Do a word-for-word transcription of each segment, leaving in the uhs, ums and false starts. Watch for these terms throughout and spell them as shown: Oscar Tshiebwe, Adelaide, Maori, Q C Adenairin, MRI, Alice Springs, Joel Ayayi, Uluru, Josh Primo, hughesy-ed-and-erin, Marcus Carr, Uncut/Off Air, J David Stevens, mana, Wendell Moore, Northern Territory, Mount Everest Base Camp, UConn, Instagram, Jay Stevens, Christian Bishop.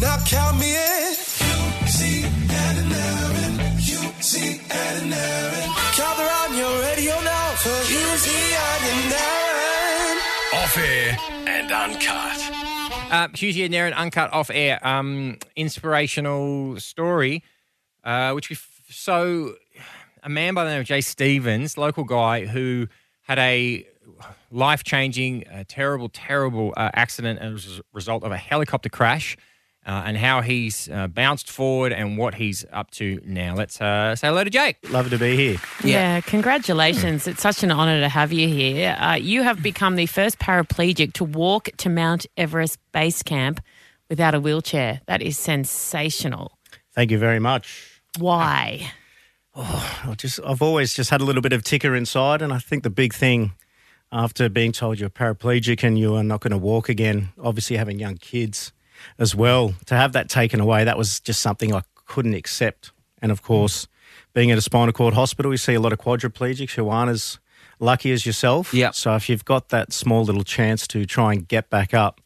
Now count me in. Q C Adenairin, Q C Adenairin. Gather on your radio now for Q C Adenairin. Off air and uncut. Uh, Q C Adenairin, uncut, off air. Um, inspirational story, uh, which we f- so a man by the name of Jay Stevens, local guy who had a life-changing, uh, terrible, terrible uh, accident as a result of a helicopter crash, uh, and how he's uh, bounced forward and what he's up to now. Let's uh, say hello to Jake. Lovely to be here. Yeah, yeah, congratulations. It's such an honour to have you here. Uh, you have become the first paraplegic to walk to Mount Everest Base Camp without a wheelchair. That is sensational. Thank you very much. Why? Oh, I just, I've always just had a little bit of ticker inside, and I think the big thing after being told you're paraplegic and you are not going to walk again, obviously having young kids as well, to have that taken away, that was just something I couldn't accept. And, of course, being at a spinal cord hospital, we see a lot of quadriplegics who aren't as lucky as yourself. Yep. So if you've got that small little chance to try and get back up,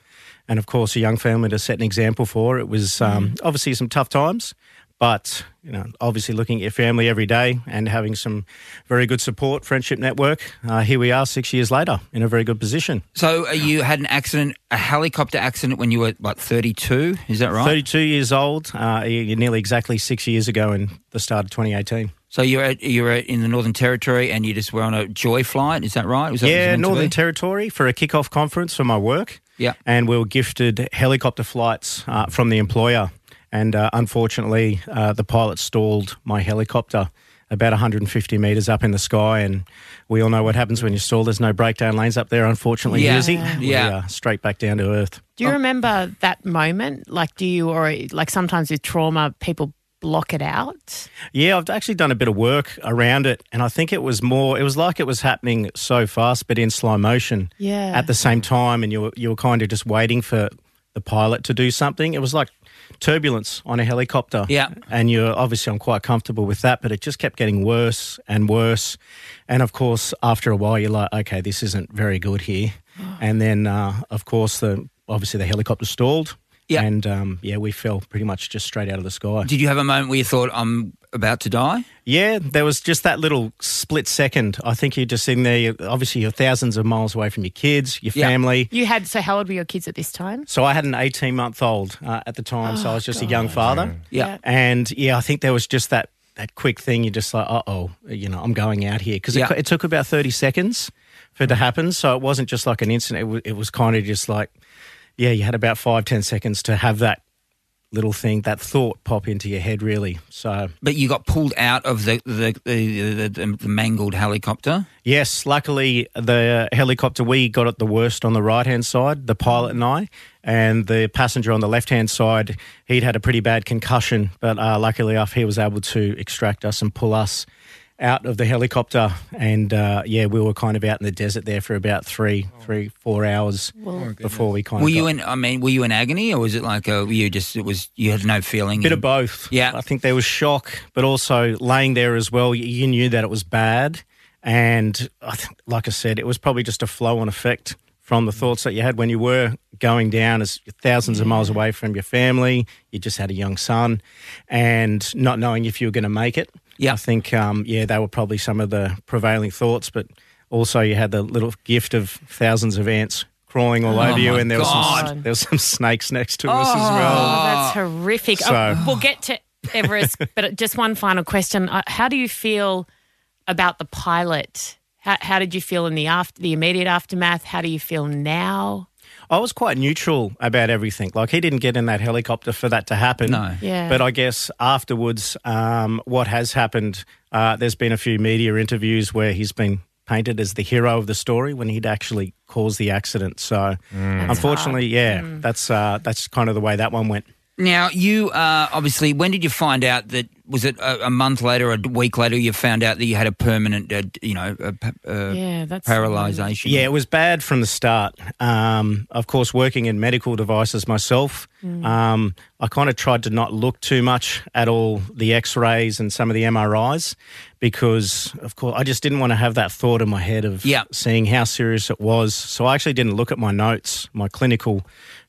and, of course, a young family to set an example for, it was um, mm. obviously some tough times. But, you know, obviously looking at your family every day and having some very good support, friendship network, uh, here we are six years later in a very good position. So uh, you had an accident, a helicopter accident when you were, what, thirty-two? Is that right? thirty-two years old, uh, nearly exactly six years ago in the start of twenty eighteen. So you were, you were in the Northern Territory and you just were on a joy flight, is that right? Was that yeah, Northern Territory for a kick-off conference for my work. Yeah. And we were gifted helicopter flights uh, from the employer. And uh, unfortunately, uh, the pilot stalled my helicopter about one hundred fifty metres up in the sky. And we all know what happens when you stall. There's no breakdown lanes up there, unfortunately. Yeah. Easy. Yeah. We are straight back down to earth. Do you oh. remember that moment? Like, do you, or like sometimes with trauma, people block it out? Yeah, I've actually done a bit of work around it. And I think it was more, it was like it was happening so fast, but in slow motion. Yeah. At the same time. And you were, you were kind of just waiting for the pilot to do something. It was like turbulence on a helicopter. Yeah. And you're obviously, I'm quite comfortable with that, but it just kept getting worse and worse. And of course, after a while, you're like, okay, this isn't very good here. Oh. And then, uh, of course, the obviously the helicopter stalled. Yeah. And um, yeah, we fell pretty much just straight out of the sky. Did you have a moment where you thought, I'm about to die? Yeah, there was just that little split second. I think you're just sitting there, you're, obviously you're thousands of miles away from your kids, your yeah. family. You had, so how old were your kids at this time? So I had an eighteen-month-old uh, at the time, oh, so I was just God. a young father. Yeah. yeah. And yeah, I think there was just that, that quick thing, you're just like, uh-oh, you know, I'm going out here. Because yeah. it, it took about thirty seconds for it to happen, so it wasn't just like an instant, it, w- it was kind of just like, yeah, you had about five, ten seconds to have that little thing, that thought pop into your head, really. So, but you got pulled out of the the, the, the, the mangled helicopter? Yes, luckily the helicopter, we got it the worst on the right-hand side, the pilot and I, and the passenger on the left-hand side, he'd had a pretty bad concussion, but uh, luckily enough he was able to extract us and pull us out of the helicopter, and uh, yeah, we were kind of out in the desert there for about three, three, four hours oh, before we kind were of. Were you got... in? I mean, were you in agony, or was it like a, were you just? It was you had no feeling. Bit you... of both. Yeah, I think there was shock, but also laying there as well. You, you knew that it was bad, and I think, like I said, it was probably just a flow-on effect from the thoughts that you had when you were going down as thousands of miles away from your family. You just had a young son, and not knowing if you were going to make it. Yeah, I think, um, yeah, they were probably some of the prevailing thoughts, but also you had the little gift of thousands of ants crawling all oh over you, and there were some, there was some snakes next to oh, us as well. Oh, that's horrific. So. Oh, we'll get to Everest, but just one final question. How do you feel about the pilot? How, how did you feel in the after, the immediate aftermath? How do you feel now? I was quite neutral about everything. Like, he didn't get in that helicopter for that to happen. No. Yeah. But I guess afterwards, um, what has happened, uh, there's been a few media interviews where he's been painted as the hero of the story when he'd actually caused the accident. So, mm. unfortunately, hard. yeah, mm. that's uh, that's kind of the way that one went. Now, you uh, obviously, when did you find out that, was it a, a month later, a week later, you found out that you had a permanent, uh, you know, uh, uh, yeah, paralysation? Yeah, it was bad from the start. Um, of course, working in medical devices myself, mm. um, I kind of tried to not look too much at all the x-rays and some of the M R Is because, of course, I just didn't want to have that thought in my head of yeah. seeing how serious it was. So I actually didn't look at my notes, my clinical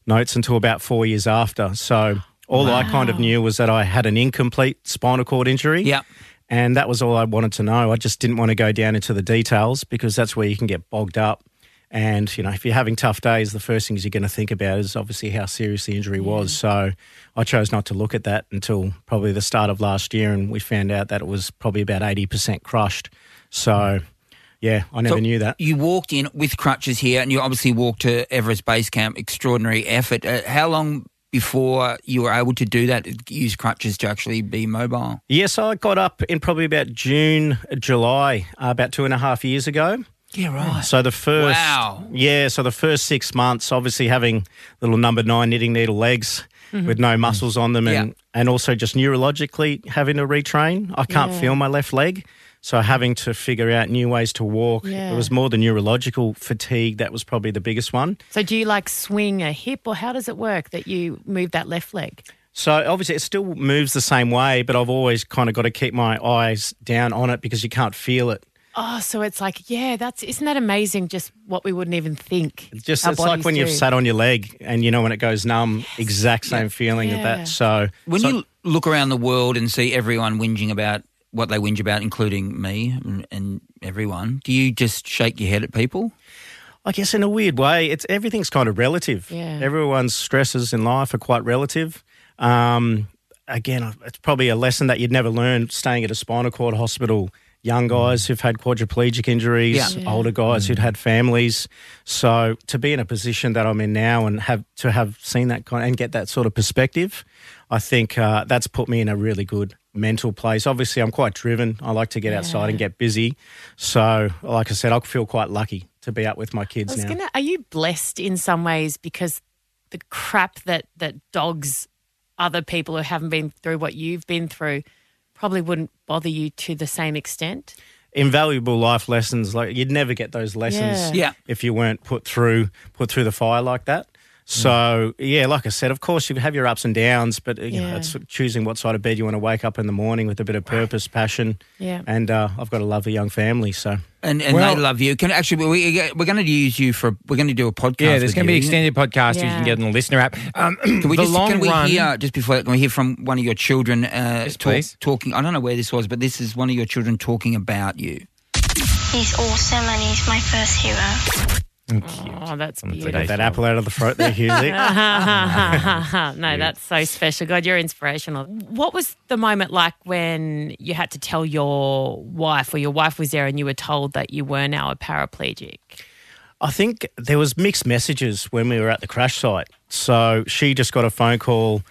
notes until about four years after. So All wow. I kind of knew was that I had an incomplete spinal cord injury. Yep. And that was all I wanted to know. I just didn't want to go down into the details because that's where you can get bogged up. And, you know, if you're having tough days, the first things you're going to think about is obviously how serious the injury yeah. was. So I chose not to look at that until probably the start of last year, and we found out that it was probably about eighty percent crushed. So, yeah, I never so knew that. You walked in with crutches here, and you obviously walked to Everest Base Camp. Extraordinary effort. Uh, how long before you were able to do that, use crutches to actually be mobile? Yes, I got up in probably about June, July, uh, about two and a half years ago. Yeah, right. So the first, wow. yeah, so the first six months, obviously having little number nine knitting needle legs mm-hmm. with no muscles on them, and, yeah. and also just neurologically having to retrain. I can't yeah. feel my left leg. So having to figure out new ways to walk, yeah. it was more the neurological fatigue that was probably the biggest one. So do you like swing a hip, or how does it work that you move that left leg? So obviously it still moves the same way, but I've always kind of got to keep my eyes down on it because you can't feel it. Oh, so it's like, yeah, that's isn't that amazing just what we wouldn't even think? It's just it's like when do. You've sat on your leg and you know when it goes numb, yes. exact same yeah. feeling yeah. of that. So when so, you look around the world and see everyone whinging about what they whinge about, including me and, and everyone, do you just shake your head at people? I guess in a weird way, it's everything's kind of relative. Yeah. Everyone's stresses in life are quite relative. Um, again, it's probably a lesson that you'd never learn staying at a spinal cord hospital. Young guys who've had quadriplegic injuries, yeah. Yeah. older guys mm. who'd had families. So to be in a position that I'm in now and have to have seen that kind of, and get that sort of perspective, I think uh, that's put me in a really good mental place. Obviously, I'm quite driven. I like to get yeah. outside and get busy. So like I said, I feel quite lucky to be out with my kids I was now. Gonna, are you blessed in some ways because the crap that, that dogs, other people who haven't been through what you've been through, probably wouldn't bother you to the same extent? Invaluable life lessons. Like you'd never get those lessons yeah. Yeah. if you weren't put through put through the fire like that. So, yeah, like I said, of course you have your ups and downs, but you yeah. know, it's choosing what side of bed you want to wake up in the morning with a bit of purpose, passion. Yeah. And uh, I've got a lovely young family, so and, and well, they love you. Can actually we we're going to use you for we're going to do a podcast. Yeah, there's going to be extended podcast yeah. you can get in the listener app. Um, can we the just long can we run, hear just before can we hear from one of your children uh, yes, talk, talking? I don't know where this was, but this is one of your children talking about you. He's awesome, and he's my first hero. Cute. Oh, that's I'm beautiful. Take that apple out of the throat there, Hughesy. No, that's so special. God, you're inspirational. What was the moment like when you had to tell your wife or your wife was there and you were told that you were now a paraplegic? I think there was mixed messages when we were at the crash site. So she just got a phone call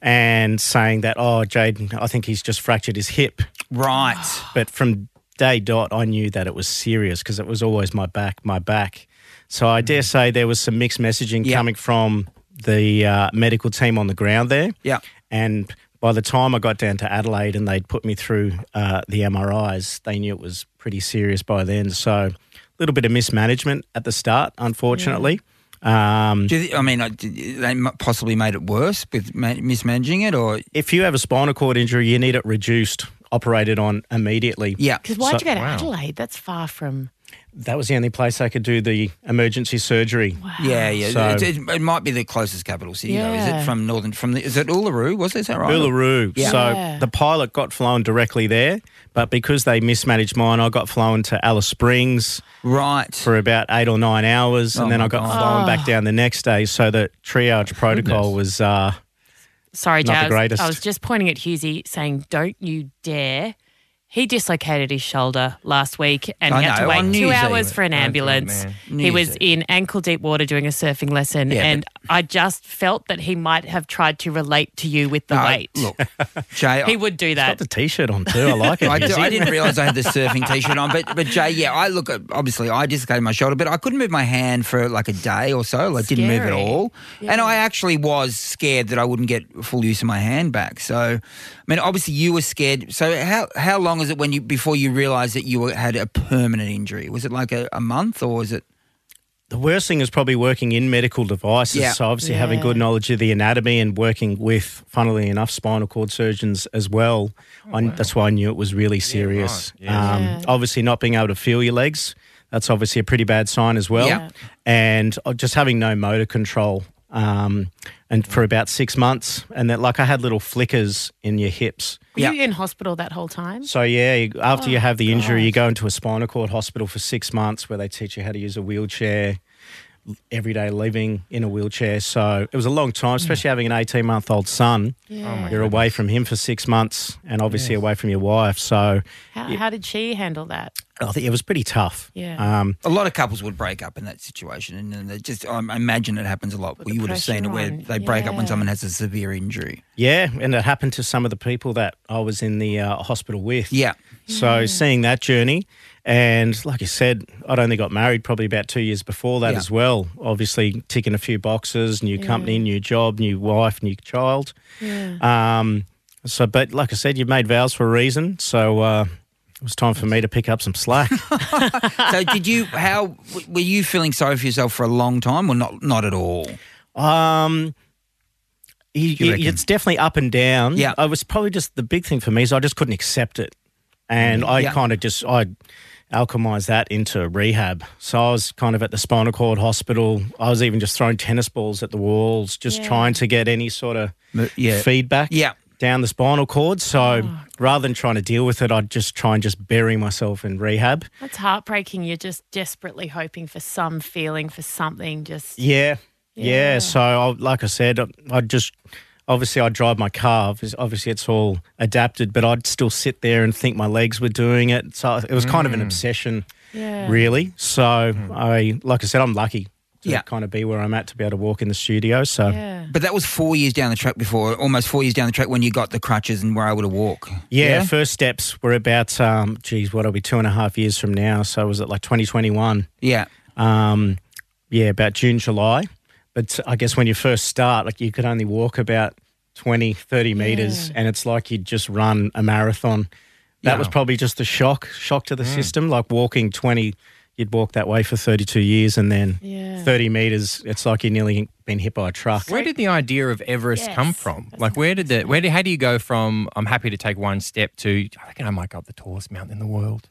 and saying that, oh, Jaden, I think he's just fractured his hip. Right. But from day dot, I knew that it was serious because it was always my back, my back. So I dare say there was some mixed messaging yep. coming from the uh, medical team on the ground there. Yeah. And by the time I got down to Adelaide and they'd put me through uh, the M R Is, they knew it was pretty serious by then. So a little bit of mismanagement at the start, unfortunately. Yeah. Um, Do they, I mean, they possibly made it worse with mismanaging it, or if you have a spinal cord injury, you need it reduced, operated on immediately. Yeah, because why'd so, you go to wow. Adelaide? That's far from. That was the only place I could do the emergency surgery. Wow. Yeah, yeah. So, it, it, it might be the closest capital city, yeah. though. Is it from northern? From the, is it Uluru? Was it, is that right? Uluru. Yeah. So yeah. the pilot got flown directly there, but because they mismanaged mine, I got flown to Alice Springs. Right. For about eight or nine hours, oh and then I got God. flown oh. back down the next day. So the triage protocol Goodness. was uh, sorry, not Jay, the greatest. I was, I was just pointing at Hughesy saying, "Don't you dare." He dislocated his shoulder last week and I he had know, to wait two hours for an ambulance. He was in ankle deep water doing a surfing lesson yeah, and I just felt that he might have tried to relate to you with the no, weight. Look, Jay, he would do that. He's got the T-shirt on too. I like it. I, do, I didn't realise I had the surfing T-shirt on. But, but Jay, yeah, I look, obviously I dislocated my shoulder, but I couldn't move my hand for like a day or so. I like, didn't move at all. Yeah. And I actually was scared that I wouldn't get full use of my hand back. So, I mean, obviously you were scared. So how, how long was it when you before you realised that you had a permanent injury? Was it like a, a month or was it? The worst thing is probably working in medical devices. Yeah. So obviously yeah. having good knowledge of the anatomy and working with, funnily enough, spinal cord surgeons as well. Oh, I, wow. That's why I knew it was really serious. Yeah, right. yeah. Um, yeah. Obviously not being able to feel your legs, that's obviously a pretty bad sign as well. Yeah. And just having no motor control. um, and for about six months. And that, like, I had little flickers in your hips. Were yep. you in hospital that whole time? So, yeah, you, after oh, you have the injury, gosh. you go into a spinal cord hospital for six months where they teach you how to use a wheelchair, everyday living in a wheelchair. So it was a long time, especially yeah. having an eighteen-month-old son. Yeah. Oh my You're goodness. away from him for six months and obviously yes. away from your wife. So how, it, how did she handle that? I think it was pretty tough. Yeah. Um, a lot of couples would break up in that situation, and, and they just I imagine it happens a lot. You would have seen it where they break yeah. up when someone has a severe injury. Yeah, and it happened to some of the people that I was in the uh, hospital with. Yeah. So yeah. seeing that journey, and like I said, I'd only got married probably about two years before that yeah. as well, obviously ticking a few boxes, new yeah. company, new job, new wife, new child. Yeah. Um, so, but like I said, you made vows for a reason, so... Uh, It was time for me to pick up some slack. So did you – how – were you feeling sorry for yourself for a long time or not Not at all? Um, you, you you, it's definitely up and down. Yeah. I was probably just – the big thing for me is I just couldn't accept it. And I yeah. kind of just – I alchemized that into rehab. So I was kind of at the spinal cord hospital. I was even just throwing tennis balls at the walls, just yeah. trying to get any sort of yeah. feedback. Yeah. Down the spinal cord, so oh. rather than trying to deal with it, I'd just try and just bury myself in rehab. That's heartbreaking. You're just desperately hoping for some feeling, for something. Just yeah, yeah. yeah. So, I, like I said, I'd just obviously I'd drive my car. Obviously, it's all adapted, but I'd still sit there and think my legs were doing it. So it was mm. kind of an obsession, yeah. really. So mm. I, like I said, I'm lucky. To yeah. kind of be where I'm at to be able to walk in the studio. So, yeah. But that was four years down the track before, almost four years down the track when you got the crutches and were able to walk. Yeah, yeah? First steps were about, um, geez, what are we, two and a half years from now. So was it like twenty twenty-one? Yeah. Um, yeah, about June, July. But I guess when you first start, like you could only walk about twenty, thirty metres yeah. and it's like you'd just run a marathon. That yeah. was probably just the shock, shock to the mm. system, like walking twenty you'd walk that way for thirty-two years and then yeah. thirty metres, it's like you've nearly been hit by a truck. Where did the idea of Everest yes. come from? That's like where did the, where did, how do you go from I'm happy to take one step to I reckon I might go up the tallest mountain in the world?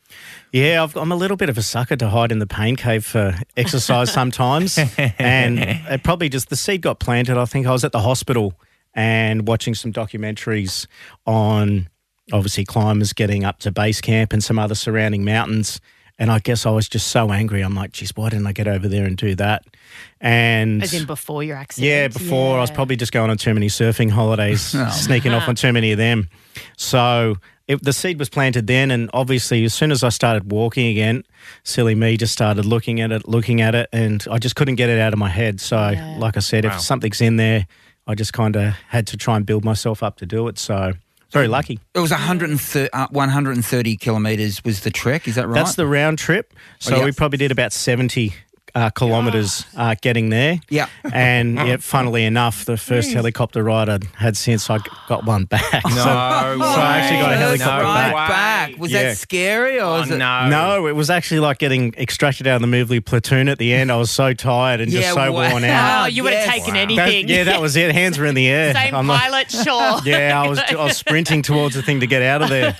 Yeah, I've, I'm a little bit of a sucker to hide in the pain cave for exercise sometimes and it probably just the seed got planted. I think I was at the hospital and watching some documentaries on obviously climbers getting up to base camp and some other surrounding mountains. And I guess I was just so angry. I'm like, geez, why didn't I get over there and do that? And as in before your accident? Yeah, before. Yeah. I was probably just going on too many surfing holidays, oh. sneaking off on too many of them. So it, the seed was planted then. And obviously, as soon as I started walking again, silly me just started looking at it, looking at it. And I just couldn't get it out of my head. So yeah. like I said, wow. if something's in there, I just kind of had to try and build myself up to do it. So... very lucky. It was one hundred thirty, uh, one hundred thirty kilometres was the trek, is that right? That's the round trip. So oh, yeah. we probably did about seventy uh, kilometres uh, getting there. Yeah. And oh, yeah, funnily enough, the first geez. helicopter ride I'd had since I got one back. No so, so I actually got a helicopter no back. back. Was yeah. that scary? Or was oh, it? No. No, it was actually like getting extracted out of the Moovli platoon at the end. I was so tired and yeah, just so wow. worn out. Oh, you would have yes. taken wow. anything. That, yeah, that was it. Hands were in the air. Same I'm pilot, like, sure. Yeah, I was I was sprinting towards the thing to get out of there.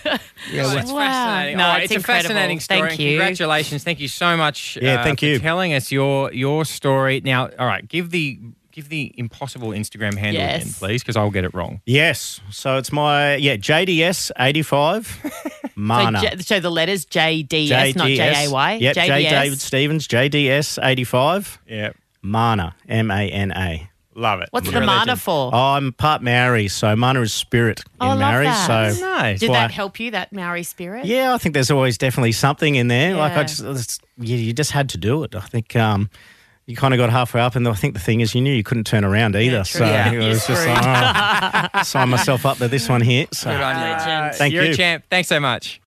Yeah, oh, that's wow. fascinating. No, oh, it's, it's a fascinating story. Thank you. Congratulations. Thank you so much yeah, uh, thank for you. telling us your your story. Now, all right, give the give the impossible Instagram handle yes. again, please, because I'll get it wrong. Yes. So it's my, yeah, J D S eighty-five Mana. So, J, so the letters J D S, J D S not J A Y. Yep, J D S. J. David Stevens, J D S eighty-five Yep. Mana, M A N A. Love it. What's the mana for? Oh, I'm part Maori, so mana is spirit oh, in Maori. That. So nice. Did that help you, that Maori spirit? Yeah, I think there's always definitely something in there. Yeah. Like I just, you, you just had to do it. I think um, you kind of got halfway up, and I think the thing is, you knew you couldn't turn around either. Yeah, so yeah. it was You're just like, oh, sign myself up to this one here. So. Good on you. Legend. Thank You're you. You're a champ. Thanks so much.